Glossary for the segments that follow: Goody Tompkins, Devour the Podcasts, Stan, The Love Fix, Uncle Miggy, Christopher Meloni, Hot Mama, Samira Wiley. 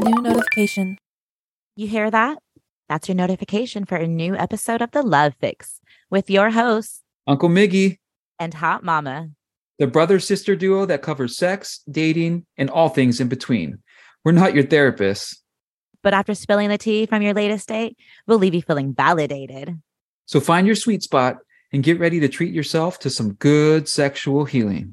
New notification. You hear that? That's your notification for a new episode of The Love Fix with your hosts, Uncle Miggy and Hot Mama, the brother-sister duo that covers sex, dating, and all things in between. We're not your therapists, but after spilling the tea from your latest date, we'll leave you feeling validated. So find your sweet spot and get ready to treat yourself to some good sexual healing.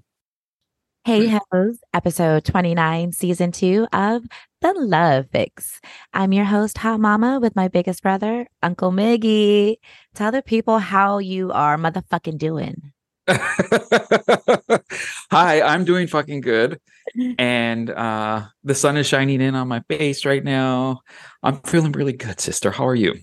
Hey hoes, episode 29, season 2 of The Love Fix. I'm your host, Hot Mama, with my biggest brother, Uncle Miggy. Tell the people how you are motherfucking doing. Hi, I'm doing fucking good. And the sun is shining in on my face right now. I'm feeling really good, sister. How are you?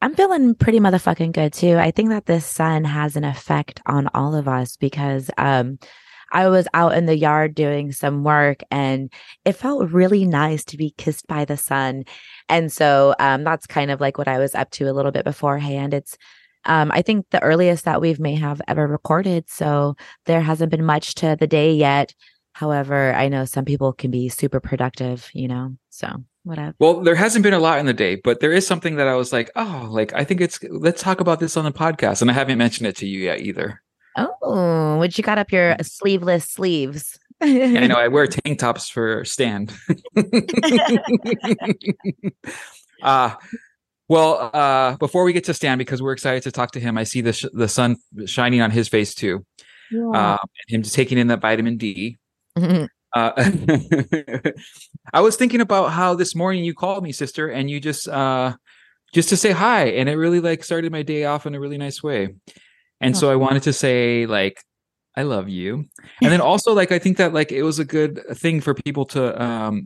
I'm feeling pretty motherfucking good, too. I think that this sun has an effect on all of us because I was out in the yard doing some work and it felt really nice to be kissed by the sun. And so that's kind of like what I was up to a little bit beforehand. It's, I think, the earliest that we may have ever recorded. So there hasn't been much to the day yet. However, I know some people can be super productive, you know, so whatever. Well, there hasn't been a lot in the day, but there is something that I was like, oh, like, I think let's talk about this on the podcast. And I haven't mentioned it to you yet either. Oh, what you got up your sleeveless sleeves? Yeah, I know. I wear tank tops for Stan. Before we get to Stan, because we're excited to talk to him, I see the sun shining on his face too. Yeah. Him just taking in that vitamin D. Mm-hmm. I was thinking about how this morning you called me, sister, and you just to say hi, and it really like started my day off in a really nice way. And so I wanted to say, like, I love you. And then also, like, I think that, like, it was a good thing for people to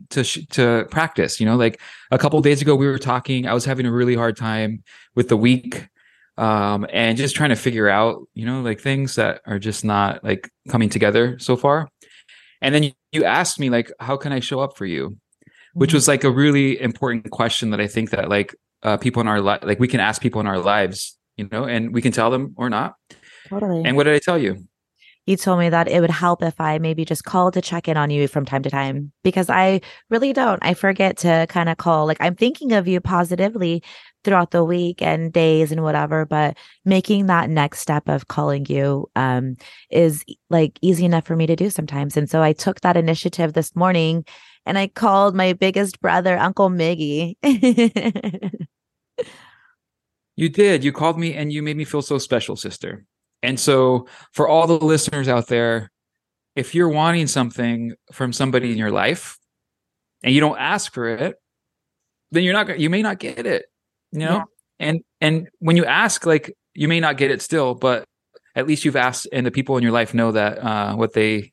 practice, you know, like a couple of days ago we were talking, I was having a really hard time with the week and just trying to figure out, you know, like things that are just not like coming together so far. And then you asked me, like, how can I show up for you? Which was like a really important question that I think that like people in our life, like we can ask people in our lives, you know, and we can tell them or not. Totally. And what did I tell you? You told me that it would help if I maybe just called to check in on you from time to time, because I really don't. I forget to kind of call, like I'm thinking of you positively throughout the week and days and whatever, but making that next step of calling you is like easy enough for me to do sometimes. And so I took that initiative this morning and I called my biggest brother, Uncle Miggy. You did. You called me and you made me feel so special, sister. And so for all the listeners out there, if you're wanting something from somebody in your life and you don't ask for it, then you may not get it, you know? Yeah. And when you ask, like, you may not get it still, but at least you've asked and the people in your life know that what they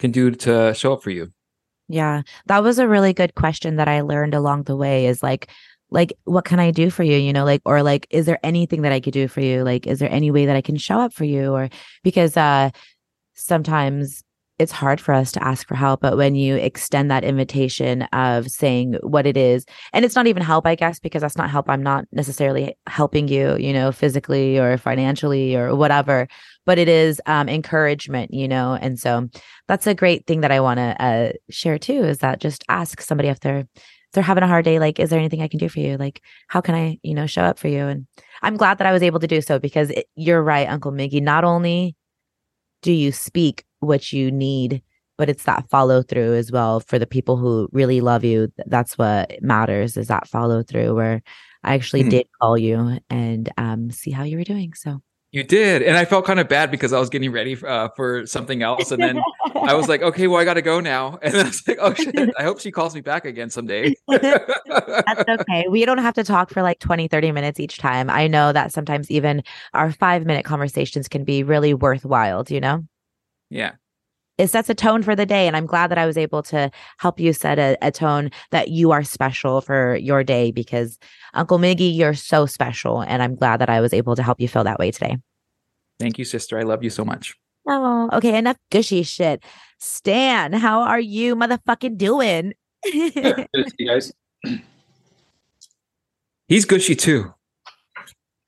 can do to show up for you. Yeah. That was a really good question that I learned along the way is like, what can I do for you? You know, like, or like, is there anything that I could do for you? Like, is there any way that I can show up for you? Or because sometimes it's hard for us to ask for help. But when you extend that invitation of saying what it is, and it's not even help, I guess, because that's not help. I'm not necessarily helping you, you know, physically or financially or whatever, but it is encouragement, you know? And so that's a great thing that I want to share too, is that just ask somebody if they're having a hard day, like, is there anything I can do for you? Like, how can I, you know, show up for you? And I'm glad that I was able to do so because you're right, Uncle Miggy. Not only do you speak what you need, but it's that follow through as well for the people who really love you. That's what matters, is that follow through, where I actually did call you and see how you were doing. So you did. And I felt kind of bad because I was getting ready for something else. And then I was like, okay, well, I got to go now. And I was like, oh shit, I hope she calls me back again someday. That's okay. We don't have to talk for like 20, 30 minutes each time. I know that sometimes even our 5-minute conversations can be really worthwhile, you know? Yeah. It sets a tone for the day. And I'm glad that I was able to help you set a tone that you are special for your day, because Uncle Miggy, you're so special. And I'm glad that I was able to help you feel that way today. Thank you, sister. I love you so much. Oh, okay. Enough gushy shit. Stan, how are you motherfucking doing? Hey, guys. He's gushy too.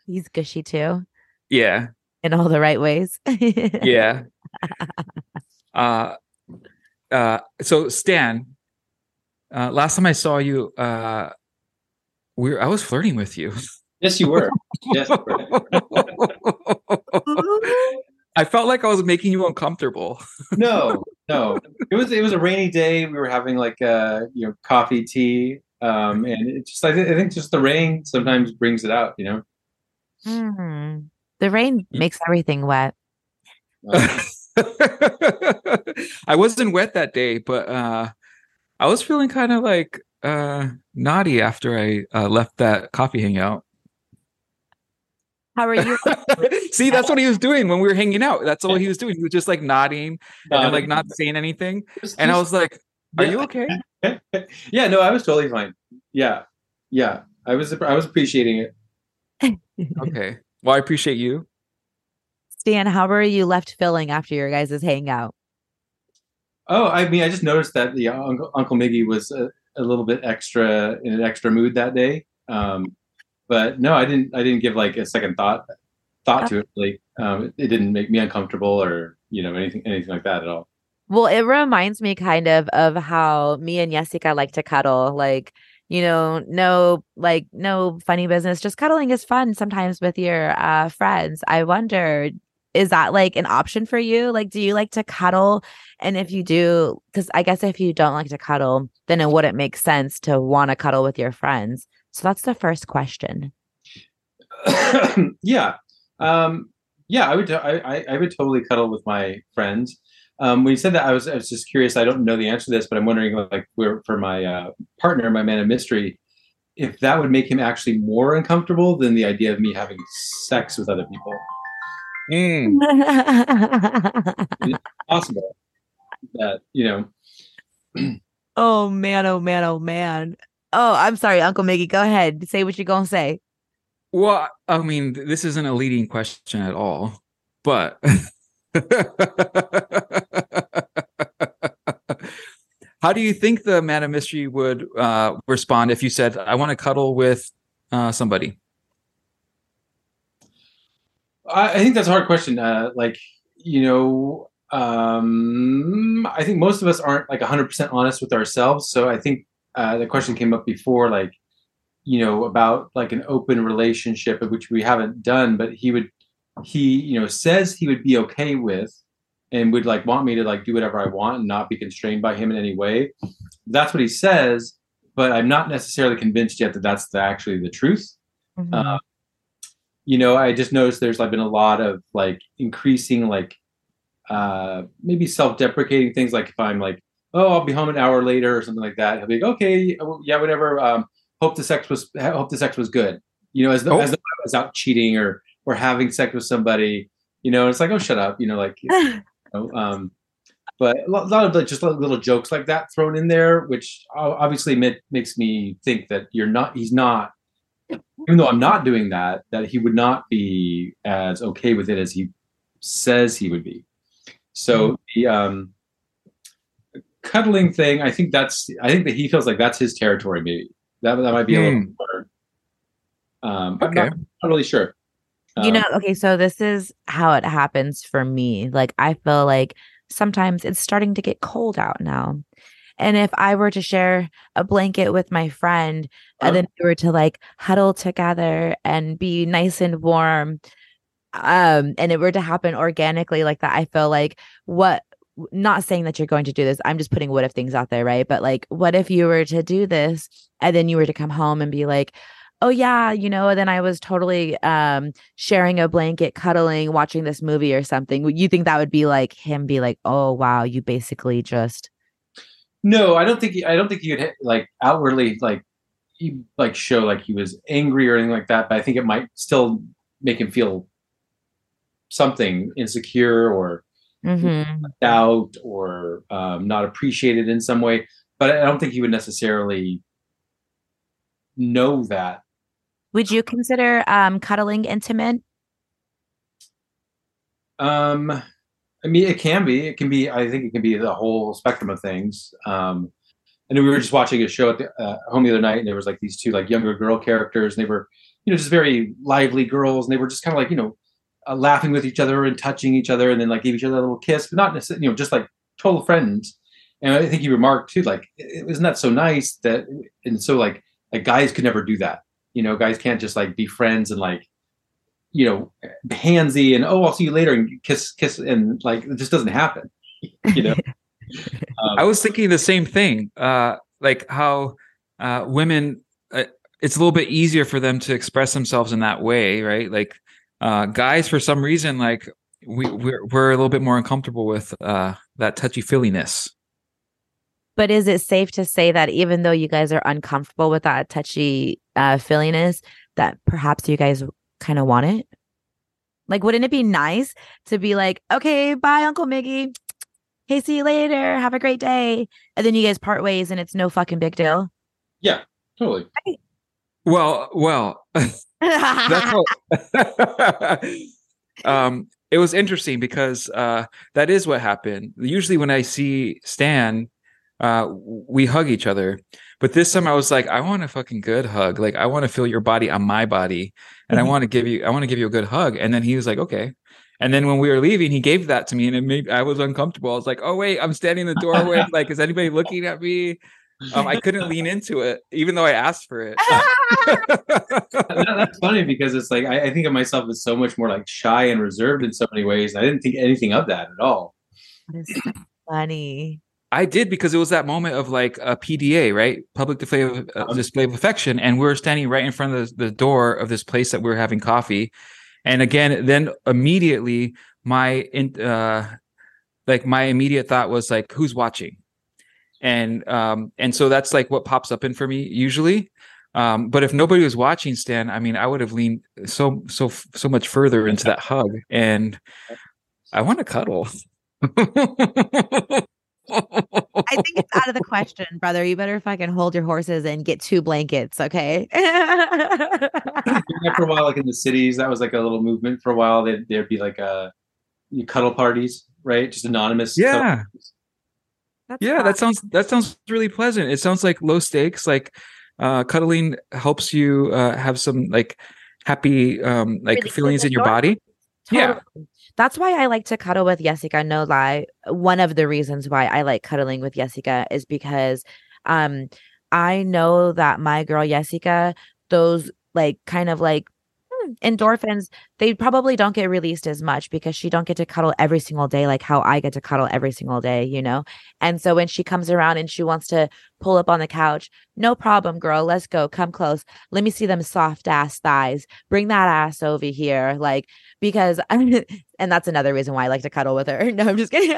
He's gushy too? Yeah. In all the right ways? Yeah. So Stan, last time I saw you, I was flirting with you. Yes, you were. Yes, you were. I felt like I was making you uncomfortable. No. It was a rainy day. We were having like coffee, tea, and it's just I think just the rain sometimes brings it out, you know. Mm-hmm. The rain makes everything wet. I wasn't wet that day, but I was feeling kind of like naughty after I left that coffee hangout. How are you? See, that's what he was doing when we were hanging out. That's all he was doing. He was just like nodding and like not saying anything. And I was like, "Are you okay?" Yeah, no, I was totally fine. Yeah, I was appreciating it. Okay, well, I appreciate you, Stan. How were you left feeling after your guys' hangout? Oh, I mean, I just noticed that the Uncle Miggy was a little bit extra in an extra mood that day. But no, I didn't give like a second thought to it. Like it didn't make me uncomfortable or, anything like that at all. Well, it reminds me kind of how me and Jessica like to cuddle, like, no funny business. Just cuddling is fun sometimes with your friends. I wonder, is that like an option for you? Like, do you like to cuddle? And if you do, because I guess if you don't like to cuddle, then it wouldn't make sense to want to cuddle with your friends. So that's the first question. Yeah. I would totally cuddle with my friends. When you said that, I was just curious. I don't know the answer to this, but I'm wondering, like, where for my partner, my man of mystery, if that would make him actually more uncomfortable than the idea of me having sex with other people. It's possible that Oh man. Oh, I'm sorry, Uncle Miggy. Go ahead. Say what you're going to say. Well, I mean, this isn't a leading question at all, but how do you think the man of mystery would respond if you said, I want to cuddle with somebody? I think that's a hard question. I think most of us aren't like 100% honest with ourselves. So I think the question came up before, about like an open relationship, which we haven't done, but he says he would be okay with and would like want me to like do whatever I want and not be constrained by him in any way. That's what he says, but I'm not necessarily convinced yet that that's actually the truth. Mm-hmm. I just noticed there's like been a lot of like increasing like maybe self-deprecating things. Like if I'm like, oh, I'll be home an hour later or something like that. He'll be like, okay, yeah, whatever. Hope the sex was good. As though I was out cheating or having sex with somebody. It's like, oh, shut up. But a lot of like, just little jokes like that thrown in there, which obviously makes me think that he's not. Even though I'm not doing that, that he would not be as okay with it as he says he would be. So the cuddling thing, I think that he feels like that's his territory. Maybe that might be a little more. Okay. I'm not really sure. Okay. So this is how it happens for me. Like, I feel like sometimes it's starting to get cold out now. And if I were to share a blanket with my friend and then we were to like huddle together and be nice and warm, and it were to happen organically like that, I feel like not saying that you're going to do this. I'm just putting what if things out there, right? But like, what if you were to do this and then you were to come home and be like, oh yeah, and then I was totally sharing a blanket, cuddling, watching this movie or something. You think that would be like him be like, oh wow, you basically just... No, I don't think he would like outwardly like show like he was angry or anything like that. But I think it might still make him feel something insecure or... Mm-hmm. doubt or not appreciated in some way, but I don't think he would necessarily know that. Would you consider cuddling intimate? I mean, it can be, I think it can be the whole spectrum of things. And we were just watching a show at the, home the other night, and there was like these two like younger girl characters, and they were, just very lively girls, and they were just kind of like, laughing with each other and touching each other, and then like give each other a little kiss, but not necessarily, just like total friends. And I think you remarked too, like, isn't that so nice that, and so like guys could never do that. You know, guys can't just like be friends and like, you know, handsy and, oh, I'll see you later and kiss. And like, it just doesn't happen, you know? I was thinking the same thing. Like how women, it's a little bit easier for them to express themselves in that way, right? Like guys, for some reason, like we're a little bit more uncomfortable with that touchy-feeliness. But is it safe to say that even though you guys are uncomfortable with that touchy feeliness, that perhaps you guys kind of want it? Like, wouldn't it be nice to be like, okay, bye, Uncle Miggy. Hey, see you later. Have a great day. And then you guys part ways and it's no fucking big deal. Yeah, totally. Right? Well, it was interesting because that is what happened. Usually when I see Stan, we hug each other, but this time I was like, I want a fucking good hug. Like, I want to feel your body on my body, and mm-hmm. I want to give you a good hug. And then he was like, okay. And then when we were leaving, he gave that to me, and it made, I was uncomfortable. I was like, oh wait, I'm standing in the doorway. Like, is anybody looking at me? I couldn't lean into it, even though I asked for it. That's funny because it's like, I think of myself as so much more like shy and reserved in so many ways. I didn't think anything of that at all. That is so funny. I did, because it was that moment of like a PDA, right? Public display of affection. And we were standing right in front of the door of this place that we were having coffee. And again, then immediately my immediate thought was like, who's watching? And so that's like what pops up in for me usually. But if nobody was watching Stan, I mean, I would have leaned so much further into that hug, and I want to cuddle. I think it's out of the question, brother. You better fucking hold your horses and get 2 blankets, okay? For a while, like in the cities, that was like a little movement for a while. There'd be like cuddle parties, right? Just anonymous. Yeah, that sounds really pleasant. It sounds like low stakes. Like cuddling helps you have some like happy like really feelings in your body. Totally. Yeah. That's why I like to cuddle with Jessica, no lie. One of the reasons why I like cuddling with Jessica is because I know that my girl Jessica, those like kind of like endorphins, they probably don't get released as much because she don't get to cuddle every single day like how I get to cuddle every single day, you know? And so when she comes around and she wants to pull up on the couch, no problem, girl. Let's go. Come close. Let me see them soft ass thighs. Bring that ass over here. Like, because and that's another reason why I like to cuddle with her. No, I'm just kidding.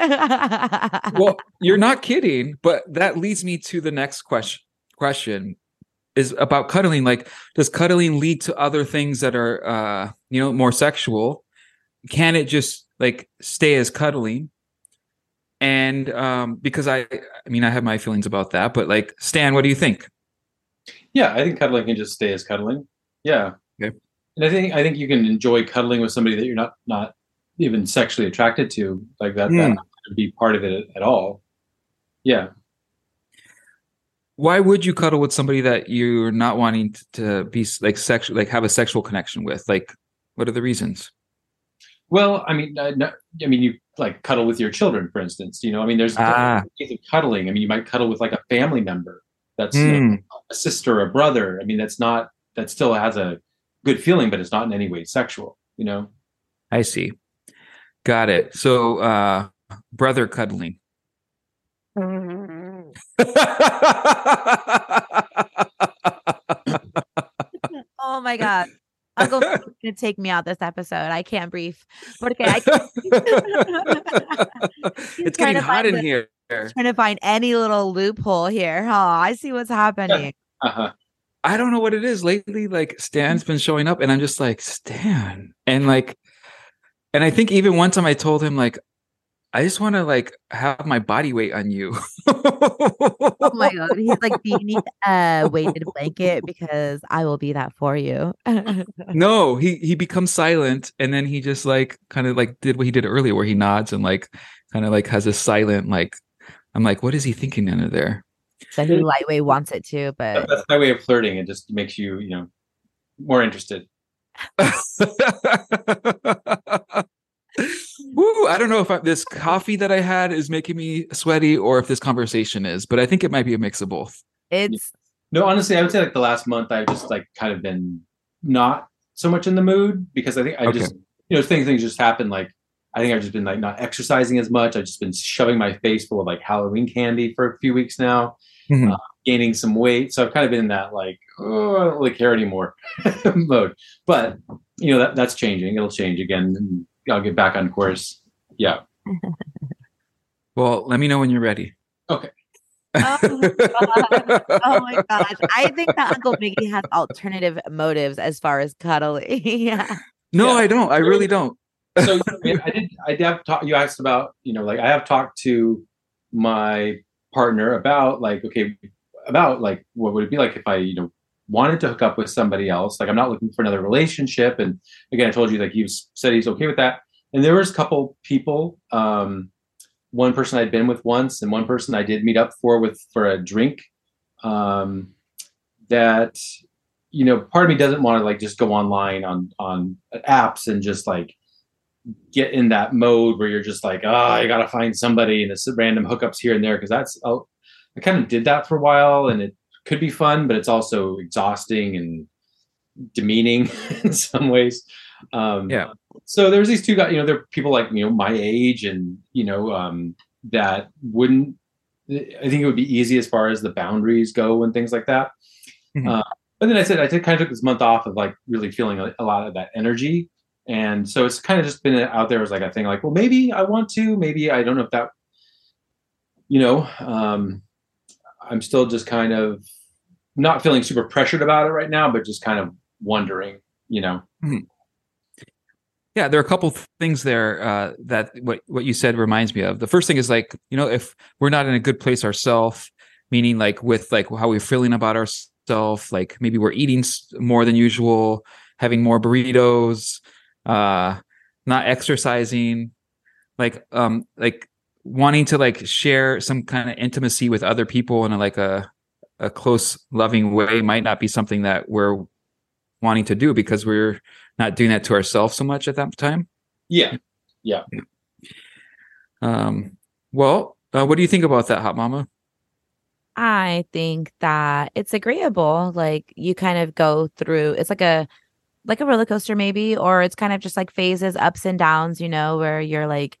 Well, you're not kidding, but that leads me to the next question. Is about cuddling. Like, does cuddling lead to other things that are, more sexual? Can it just like stay as cuddling? And because I have my feelings about that, but like, Stan, what do you think? Yeah, I think cuddling can just stay as cuddling. Yeah, okay. And I think you can enjoy cuddling with somebody that you're not even sexually attracted to, like that. That would be part of it at all. Yeah. Why would you cuddle with somebody that you're not wanting to be like sexual, like have a sexual connection with? Like, what are the reasons? Well, I mean, you like cuddle with your children, for instance. You know, I mean, there's cuddling. I mean, you might cuddle with like a family member that's a sister, a brother. I mean, that still has a good feeling, but it's not in any way sexual. You know, I see. Got it. So, brother cuddling. Oh my god, Uncle Miggy's gonna take me out this episode. I can't breathe, but okay, I can't. It's getting hot in here. Trying to find any little loophole here. Oh, I see what's happening. Uh-huh. I don't know what it is lately. Like, Stan's been showing up, and I'm just like, Stan, and I think even one time I told him like, I just want to like have my body weight on you. Oh my god, he's like, do you need a weighted blanket? Because I will be that for you. No, he becomes silent, and then he just like kind of like did what he did earlier, where he nods and like kind of like has a silent like. I'm like, what is he thinking under there? So he lightweight wants it too, but that's my way of flirting. It just makes you, you know, more interested. Woo, I don't know if this coffee that I had is making me sweaty or if this conversation is, but I think it might be a mix of both. It's no, honestly, I would say like the last month I've just like kind of been not so much in the mood because I think I just, you know, things just happen. Like, I think I've just been like not exercising as much. I've just been shoving my face full of like Halloween candy for a few weeks now, gaining some weight. So I've kind of been in that like, oh, I don't really care anymore mode, but you know, that's changing. It'll change again. I'll get back on course. Yeah. Well, let me know when you're ready. Okay. Oh my god. I think that Uncle Miggy has alternative motives as far as cuddling. Yeah. No, yeah. I don't. I really don't. So you asked about, you know, like I have talked to my partner about like, okay, about like, what would it be like if I, you know, wanted to hook up with somebody else. Like, I'm not looking for another relationship. And again, I told you, like, you said he's okay with that. And there was a couple people, one person I'd been with once and one person I did meet up for a drink, that, you know, part of me doesn't want to like just go online on apps and just like get in that mode where you're just like, oh, I got to find somebody and it's random hookups here and there. Cause that's, I kind of did that for a while and it could be fun, but it's also exhausting and demeaning in some ways. Yeah. So there's these two guys, you know, they're people like, you know, my age and, you know, that wouldn't, I think it would be easy as far as the boundaries go and things like that. But then I kind of took this month off of like really feeling a lot of that energy. And so it's kind of just been out there as like a thing like, well, maybe I want to, maybe I don't know if that, you know, I'm still just kind of not feeling super pressured about it right now, but just kind of wondering, you know? Yeah, there are a couple things there that what you said reminds me of. The first thing is like, you know, if we're not in a good place ourselves, meaning like with like how we're feeling about ourselves, like maybe we're eating more than usual, having more burritos, not exercising, like wanting to like share some kind of intimacy with other people in like a close loving way might not be something that we're wanting to do because we're not doing that to ourselves so much at that time. Yeah. Well, what do you think about that, Hot Mama? I think that it's agreeable. Like you kind of go through, it's like a roller coaster maybe, or it's kind of just like phases, ups and downs, you know, where you're like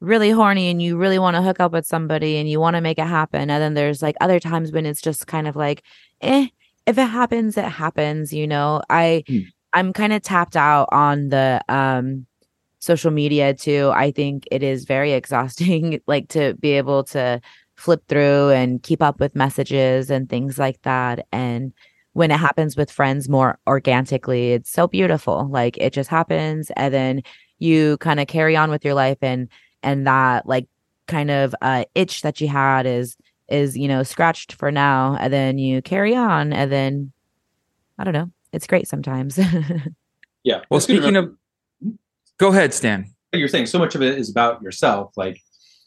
really horny and you really want to hook up with somebody and you want to make it happen. And then there's like other times when it's just kind of like, if it happens, it happens. You know, I'm kind of tapped out on the social media too. I think it is very exhausting, like to be able to flip through and keep up with messages and things like that. And when it happens with friends more organically, it's so beautiful. Like it just happens. And then you kind of carry on with your life and that like kind of itch that you had is, you know, scratched for now. And then you carry on. And then, I don't know, it's great sometimes. Yeah. Well, speaking of, go ahead, Stan. You're saying so much of it is about yourself. Like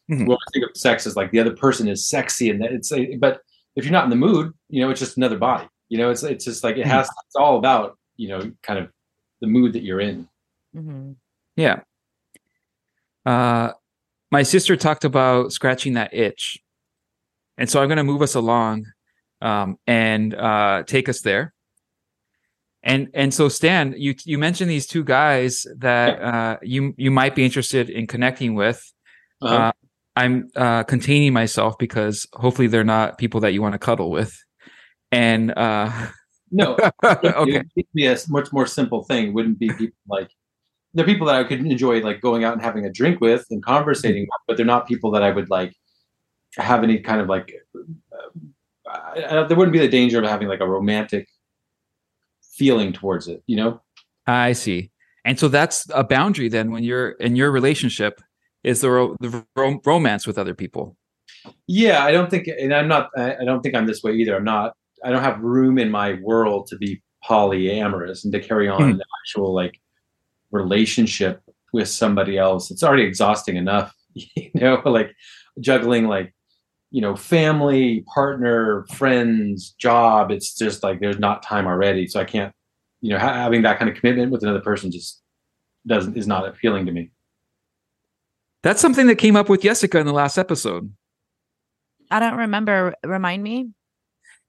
when I think of sex as like the other person is sexy and that it's, but if you're not in the mood, you know, it's just another body, you know, it's just like, it's all about, you know, kind of the mood that you're in. Yeah. My sister talked about scratching that itch. And so I'm going to move us along and take us there. And so Stan, you mentioned these two guys that you might be interested in connecting with. I'm containing myself because hopefully they're not people that you want to cuddle with. And no, it would be a much more simple thing. It wouldn't be people like, they're people that I could enjoy like going out and having a drink with and conversating with, but they're not people that I would like have any kind of like, there wouldn't be the danger of having like a romantic feeling towards it, you know? I see. And so that's a boundary then when you're in your relationship is the romance with other people. Yeah. I don't think I'm this way either. I don't have room in my world to be polyamorous and to carry on an actual like relationship with somebody else. It's already exhausting enough, you know, like juggling like, you know, family, partner, friends, job. It's just like there's not time already, so I can't, you know, having that kind of commitment with another person just is not appealing to me. That's something that came up with Jessica in the last episode. I don't remember. Remind me.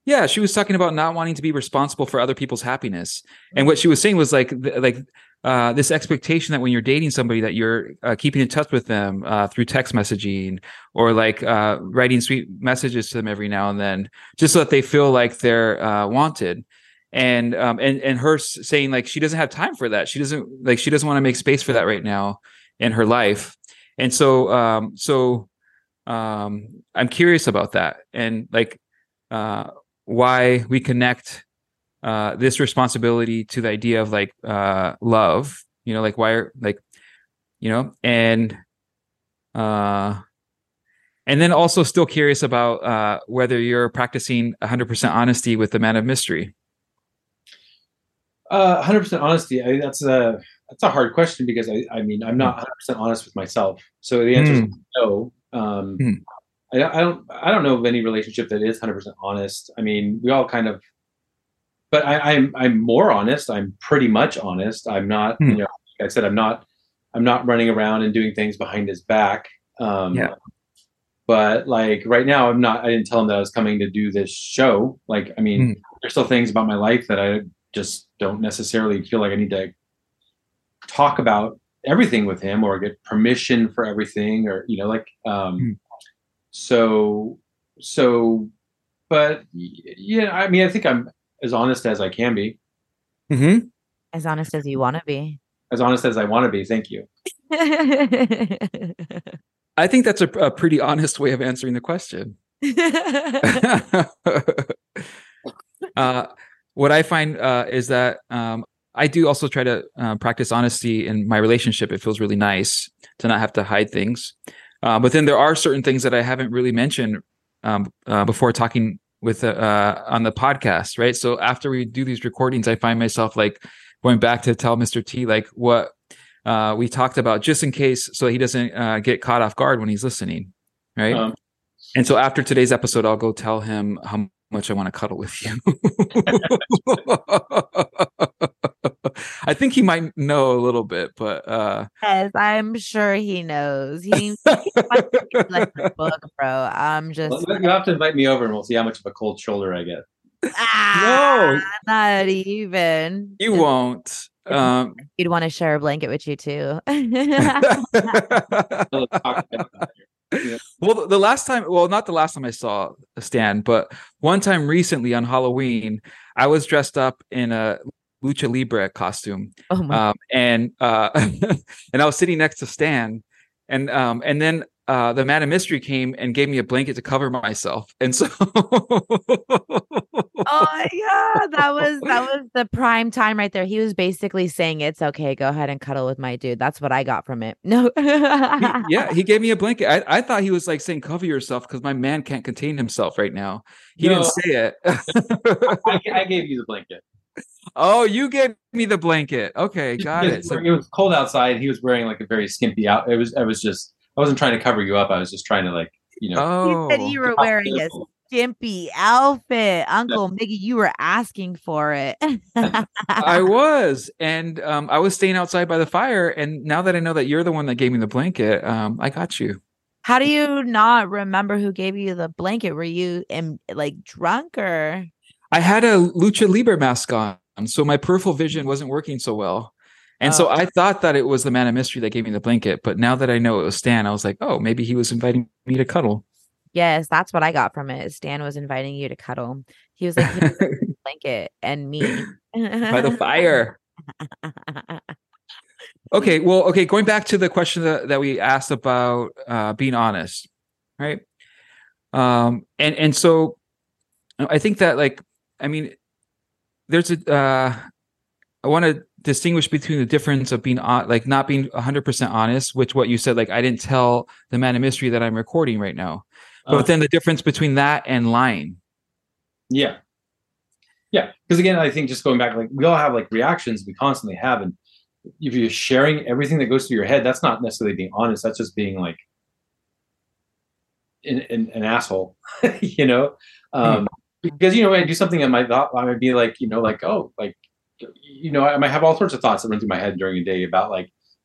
Yeah, she was talking about not wanting to be responsible for other people's happiness. And what she was saying was like this expectation that when you're dating somebody that you're keeping in touch with them through text messaging or like writing sweet messages to them every now and then, just so that they feel like they're wanted. And her saying like she doesn't have time for that. She doesn't want to make space for that right now in her life. And so I'm curious about that and why we connect this responsibility to the idea of love, and then also still curious about whether you're practicing 100% honesty with the man of mystery. 100% honesty. I mean, that's a hard question because I mean, I'm not 100% honest with myself. So the answer is no. I don't know of any relationship that is 100% honest. I mean, we all kind of, but I'm more honest. I'm pretty much honest. I'm not, like I said, I'm not running around and doing things behind his back. But like right now I didn't tell him that I was coming to do this show. Like, I mean, there's still things about my life that I just don't necessarily feel like I need to talk about everything with him or get permission for everything or, but yeah, I mean, I think I'm as honest as I can be. Mm-hmm. As honest as you want to be. As honest as I want to be. Thank you. I think that's a pretty honest way of answering the question. What I find is that I do also try to practice honesty in my relationship. It feels really nice to not have to hide things. But then there are certain things that I haven't really mentioned before talking with on the podcast, right? So after we do these recordings, I find myself like going back to tell Mr. T like what we talked about just in case so he doesn't get caught off guard when he's listening, right? And so after today's episode, I'll go tell him how much I want to cuddle with you. I think he might know a little bit, but yes, I'm sure he knows. He might be like the book, bro. You have to invite me over, and we'll see how much of a cold shoulder I get. No, not even. You won't. You'd want to share a blanket with you too. Yeah. Well, not the last time I saw Stan, but one time recently on Halloween, I was dressed up in a Lucha Libre costume. Oh my. And I was sitting next to Stan and then the Man of Mystery came and gave me a blanket to cover myself. And so oh yeah, that was the prime time right there. He was basically saying it's okay, go ahead and cuddle with my dude. That's what I got from it. No. He gave me a blanket. I thought he was like saying cover yourself because my man can't contain himself right now. He didn't say it. I gave you the blanket. Oh, you gave me the blanket. Okay, got it. So, it was cold outside. He was wearing like a very skimpy out. I wasn't trying to cover you up. I was just trying to Oh. He said you were wearing a skimpy outfit. Uncle Miggy, you were asking for it. I was. And I was staying outside by the fire. And now that I know that you're the one that gave me the blanket, I got you. How do you not remember who gave you the blanket? Were you drunk or? I had a Lucha Libre mask on, so my peripheral vision wasn't working so well. And so I thought that it was the Man of Mystery that gave me the blanket. But now that I know it was Stan, I was like, oh, maybe he was inviting me to cuddle. Yes, that's what I got from it. Stan was inviting you to cuddle. He was like, he was the blanket and me. By the fire. Okay, well, going back to the question that we asked about being honest, right? And so I think that there's I want to distinguish between the difference of being not being 100% honest, which what you said, I didn't tell the Man of Mystery that I'm recording right now, but then the difference between that and lying. Yeah. Yeah. Because again, I think just going back, we all have reactions we constantly have. And if you're sharing everything that goes through your head, that's not necessarily being honest. That's just being an asshole, because, when I do something I might be I might have all sorts of thoughts that run through my head during a day about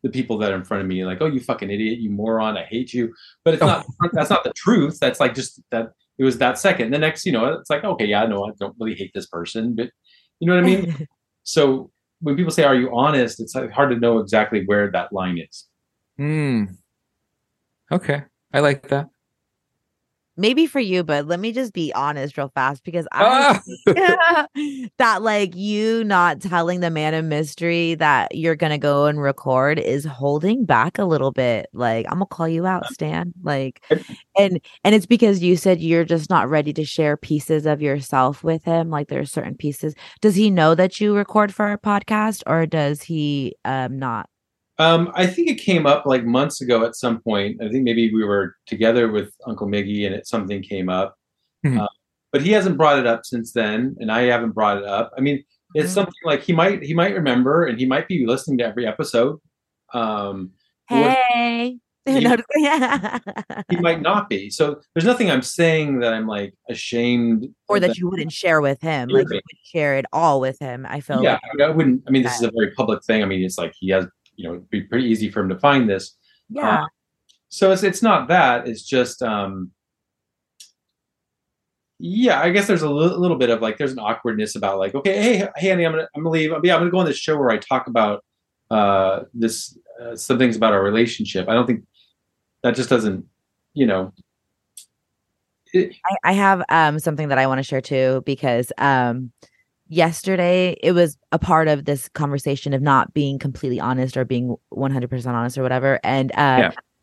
the people that are in front of me, like, oh, you fucking idiot, you moron, I hate you. But it's not, that's not the truth. That's like just that it was that second. The next, you know, it's like, okay, yeah, no, I don't really hate this person, but you know what I mean? So when people say, are you honest? It's hard to know exactly where that line is. Mm. Okay. I like that. Maybe for you, but let me just be honest real fast, because I that like you not telling the man of mystery that you're going to go and record is holding back a little bit. Like, I'm going to call you out, Stan. Like, and it's because you said you're just not ready to share pieces of yourself with him. Like, there are certain pieces. Does he know that you record for our podcast, or does he not? I think it came up like months ago at some point. I think maybe we were together with Uncle Miggy and something came up. Mm-hmm. But he hasn't brought it up since then, and I haven't brought it up. I mean, it's something like he might remember, and he might be listening to every episode. Hey. He might not be. So there's nothing I'm saying that I'm like ashamed, or that you wouldn't share with him. Like, you wouldn't share it all with him. I feel like I wouldn't. I mean, this is a very public thing. I mean, it's like he has, you know, it'd be pretty easy for him to find this. Yeah. So it's not that. It's just, I guess there's a little bit of like, there's an awkwardness about like, okay, hey, honey, I'm gonna leave. I'm gonna go on this show where I talk about some things about our relationship. I don't think that just doesn't, you know. I have something that I want to share too, because yesterday, it was a part of this conversation of not being completely honest or being 100% honest or whatever. And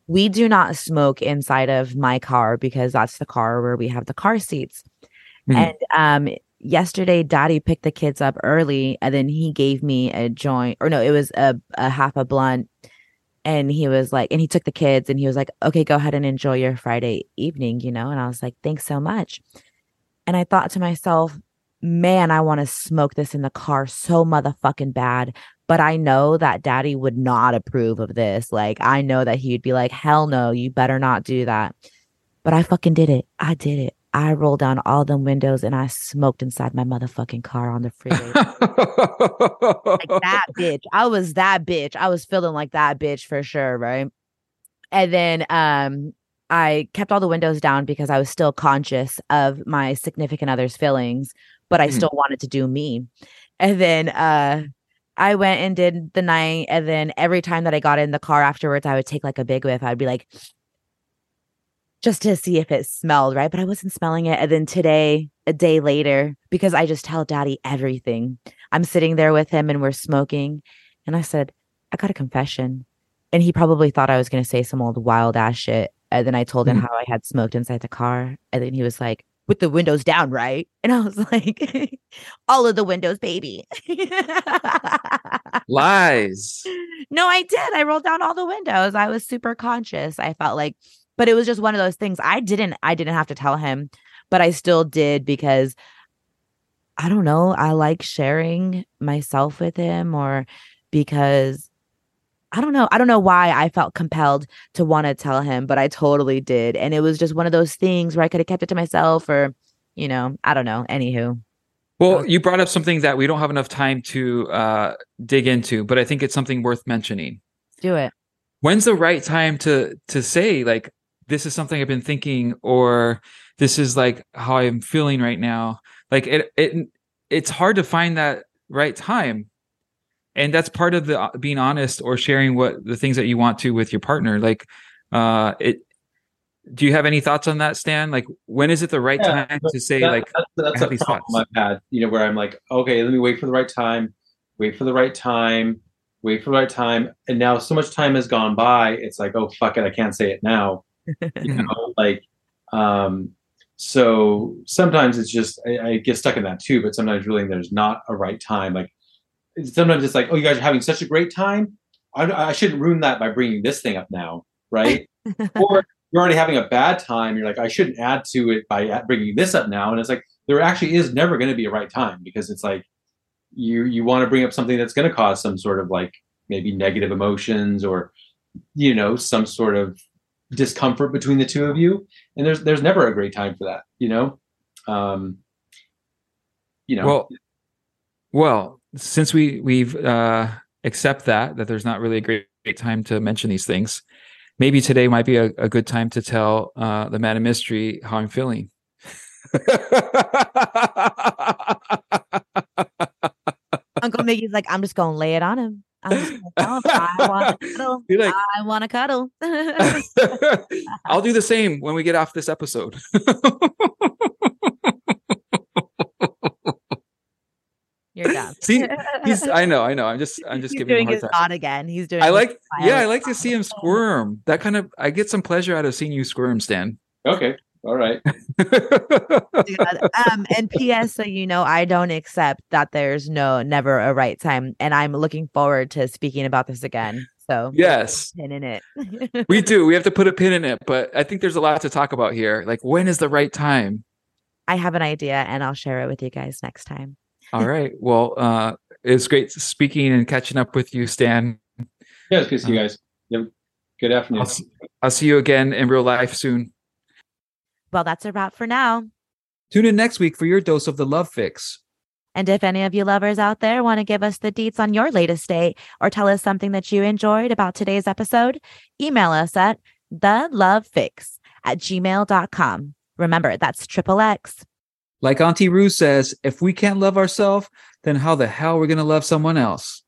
we do not smoke inside of my car, because that's the car where we have the car seats. Mm-hmm. And yesterday, Daddy picked the kids up early, and then he gave me a joint, or no, it was a half a blunt. And he was like, and he took the kids and he was like, okay, go ahead and enjoy your Friday evening, you know? And I was like, thanks so much. And I thought to myself, man, I want to smoke this in the car so motherfucking bad. But I know that Daddy would not approve of this. Like, I know that he'd be like, hell no, you better not do that. But I fucking did it. I did it. I rolled down all them windows and I smoked inside my motherfucking car on the freeway. Like that bitch. I was that bitch. I was feeling like that bitch for sure, right? And then I kept all the windows down because I was still conscious of my significant other's feelings, but I still wanted to do me. And then I went and did the night. And then every time that I got in the car afterwards, I would take like a big whiff. I'd be like, just to see if it smelled right. But I wasn't smelling it. And then today, a day later, because I just tell Daddy everything, I'm sitting there with him and we're smoking. And I said, I got a confession. And he probably thought I was going to say some old wild ass shit. And then I told him how I had smoked inside the car. And then he was like, with the windows down, right? And I was like, all of the windows, baby. Lies. No, I did. I rolled down all the windows. I was super conscious. I felt like, but it was just one of those things. I didn't have to tell him, but I still did, because I don't know. I like sharing myself with him, or because I don't know. I don't know why I felt compelled to want to tell him, but I totally did. And it was just one of those things where I could have kept it to myself, or, you know, I don't know. Anywho. Well, you brought up something that we don't have enough time to dig into, but I think it's something worth mentioning. Do it. When's the right time to say, like, this is something I've been thinking, or this is like how I'm feeling right now? Like, it's hard to find that right time. And that's part of the being honest, or sharing what the things that you want to with your partner. Like, do you have any thoughts on that, Stan? Like, when is it the right time to say, that's a problem I've had, you know, where I'm like, okay, let me wait for the right time. And now so much time has gone by. It's like, oh, fuck it. I can't say it now. You know, like, so sometimes it's just, I get stuck in that too, but sometimes really there's not a right time. Like, sometimes it's like, oh, you guys are having such a great time. I shouldn't ruin that by bringing this thing up now, right? Or you're already having a bad time. You're like, I shouldn't add to it by bringing this up now. And it's like, there actually is never going to be a right time, because it's like you want to bring up something that's going to cause some sort of like maybe negative emotions, or, you know, some sort of discomfort between the two of you. And there's never a great time for that, you know? You know. Well, since we've accept that there's not really a great great time to mention these things. Maybe today might be a good time to tell the man of mystery how I'm feeling. Uncle Miggy's like, I'm just gonna lay it on him. I'm just gonna tell him I want to cuddle. Like, I want to cuddle. I'll do the same when we get off this episode. You're done. See, I know. I'm just he's giving him a hard time. He's doing his nod again. He's doing. I like to see him squirm. That kind of, I get some pleasure out of seeing you squirm, Stan. Okay. All right. And P.S. so you know, I don't accept that there's never a right time, and I'm looking forward to speaking about this again. So yes, pin in it. We do. We have to put a pin in it, but I think there's a lot to talk about here. Like, when is the right time? I have an idea, and I'll share it with you guys next time. All right. Well, it's great speaking and catching up with you, Stan. Yeah, it's good to see you guys. Good afternoon. I'll see you again in real life soon. Well, that's a wrap for now. Tune in next week for your dose of The Love Fix. And if any of you lovers out there want to give us the deets on your latest date or tell us something that you enjoyed about today's episode, email us at thelovefix@gmail.com. Remember, that's XXX. Like Auntie Rue says, if we can't love ourselves, then how the hell are we going to love someone else?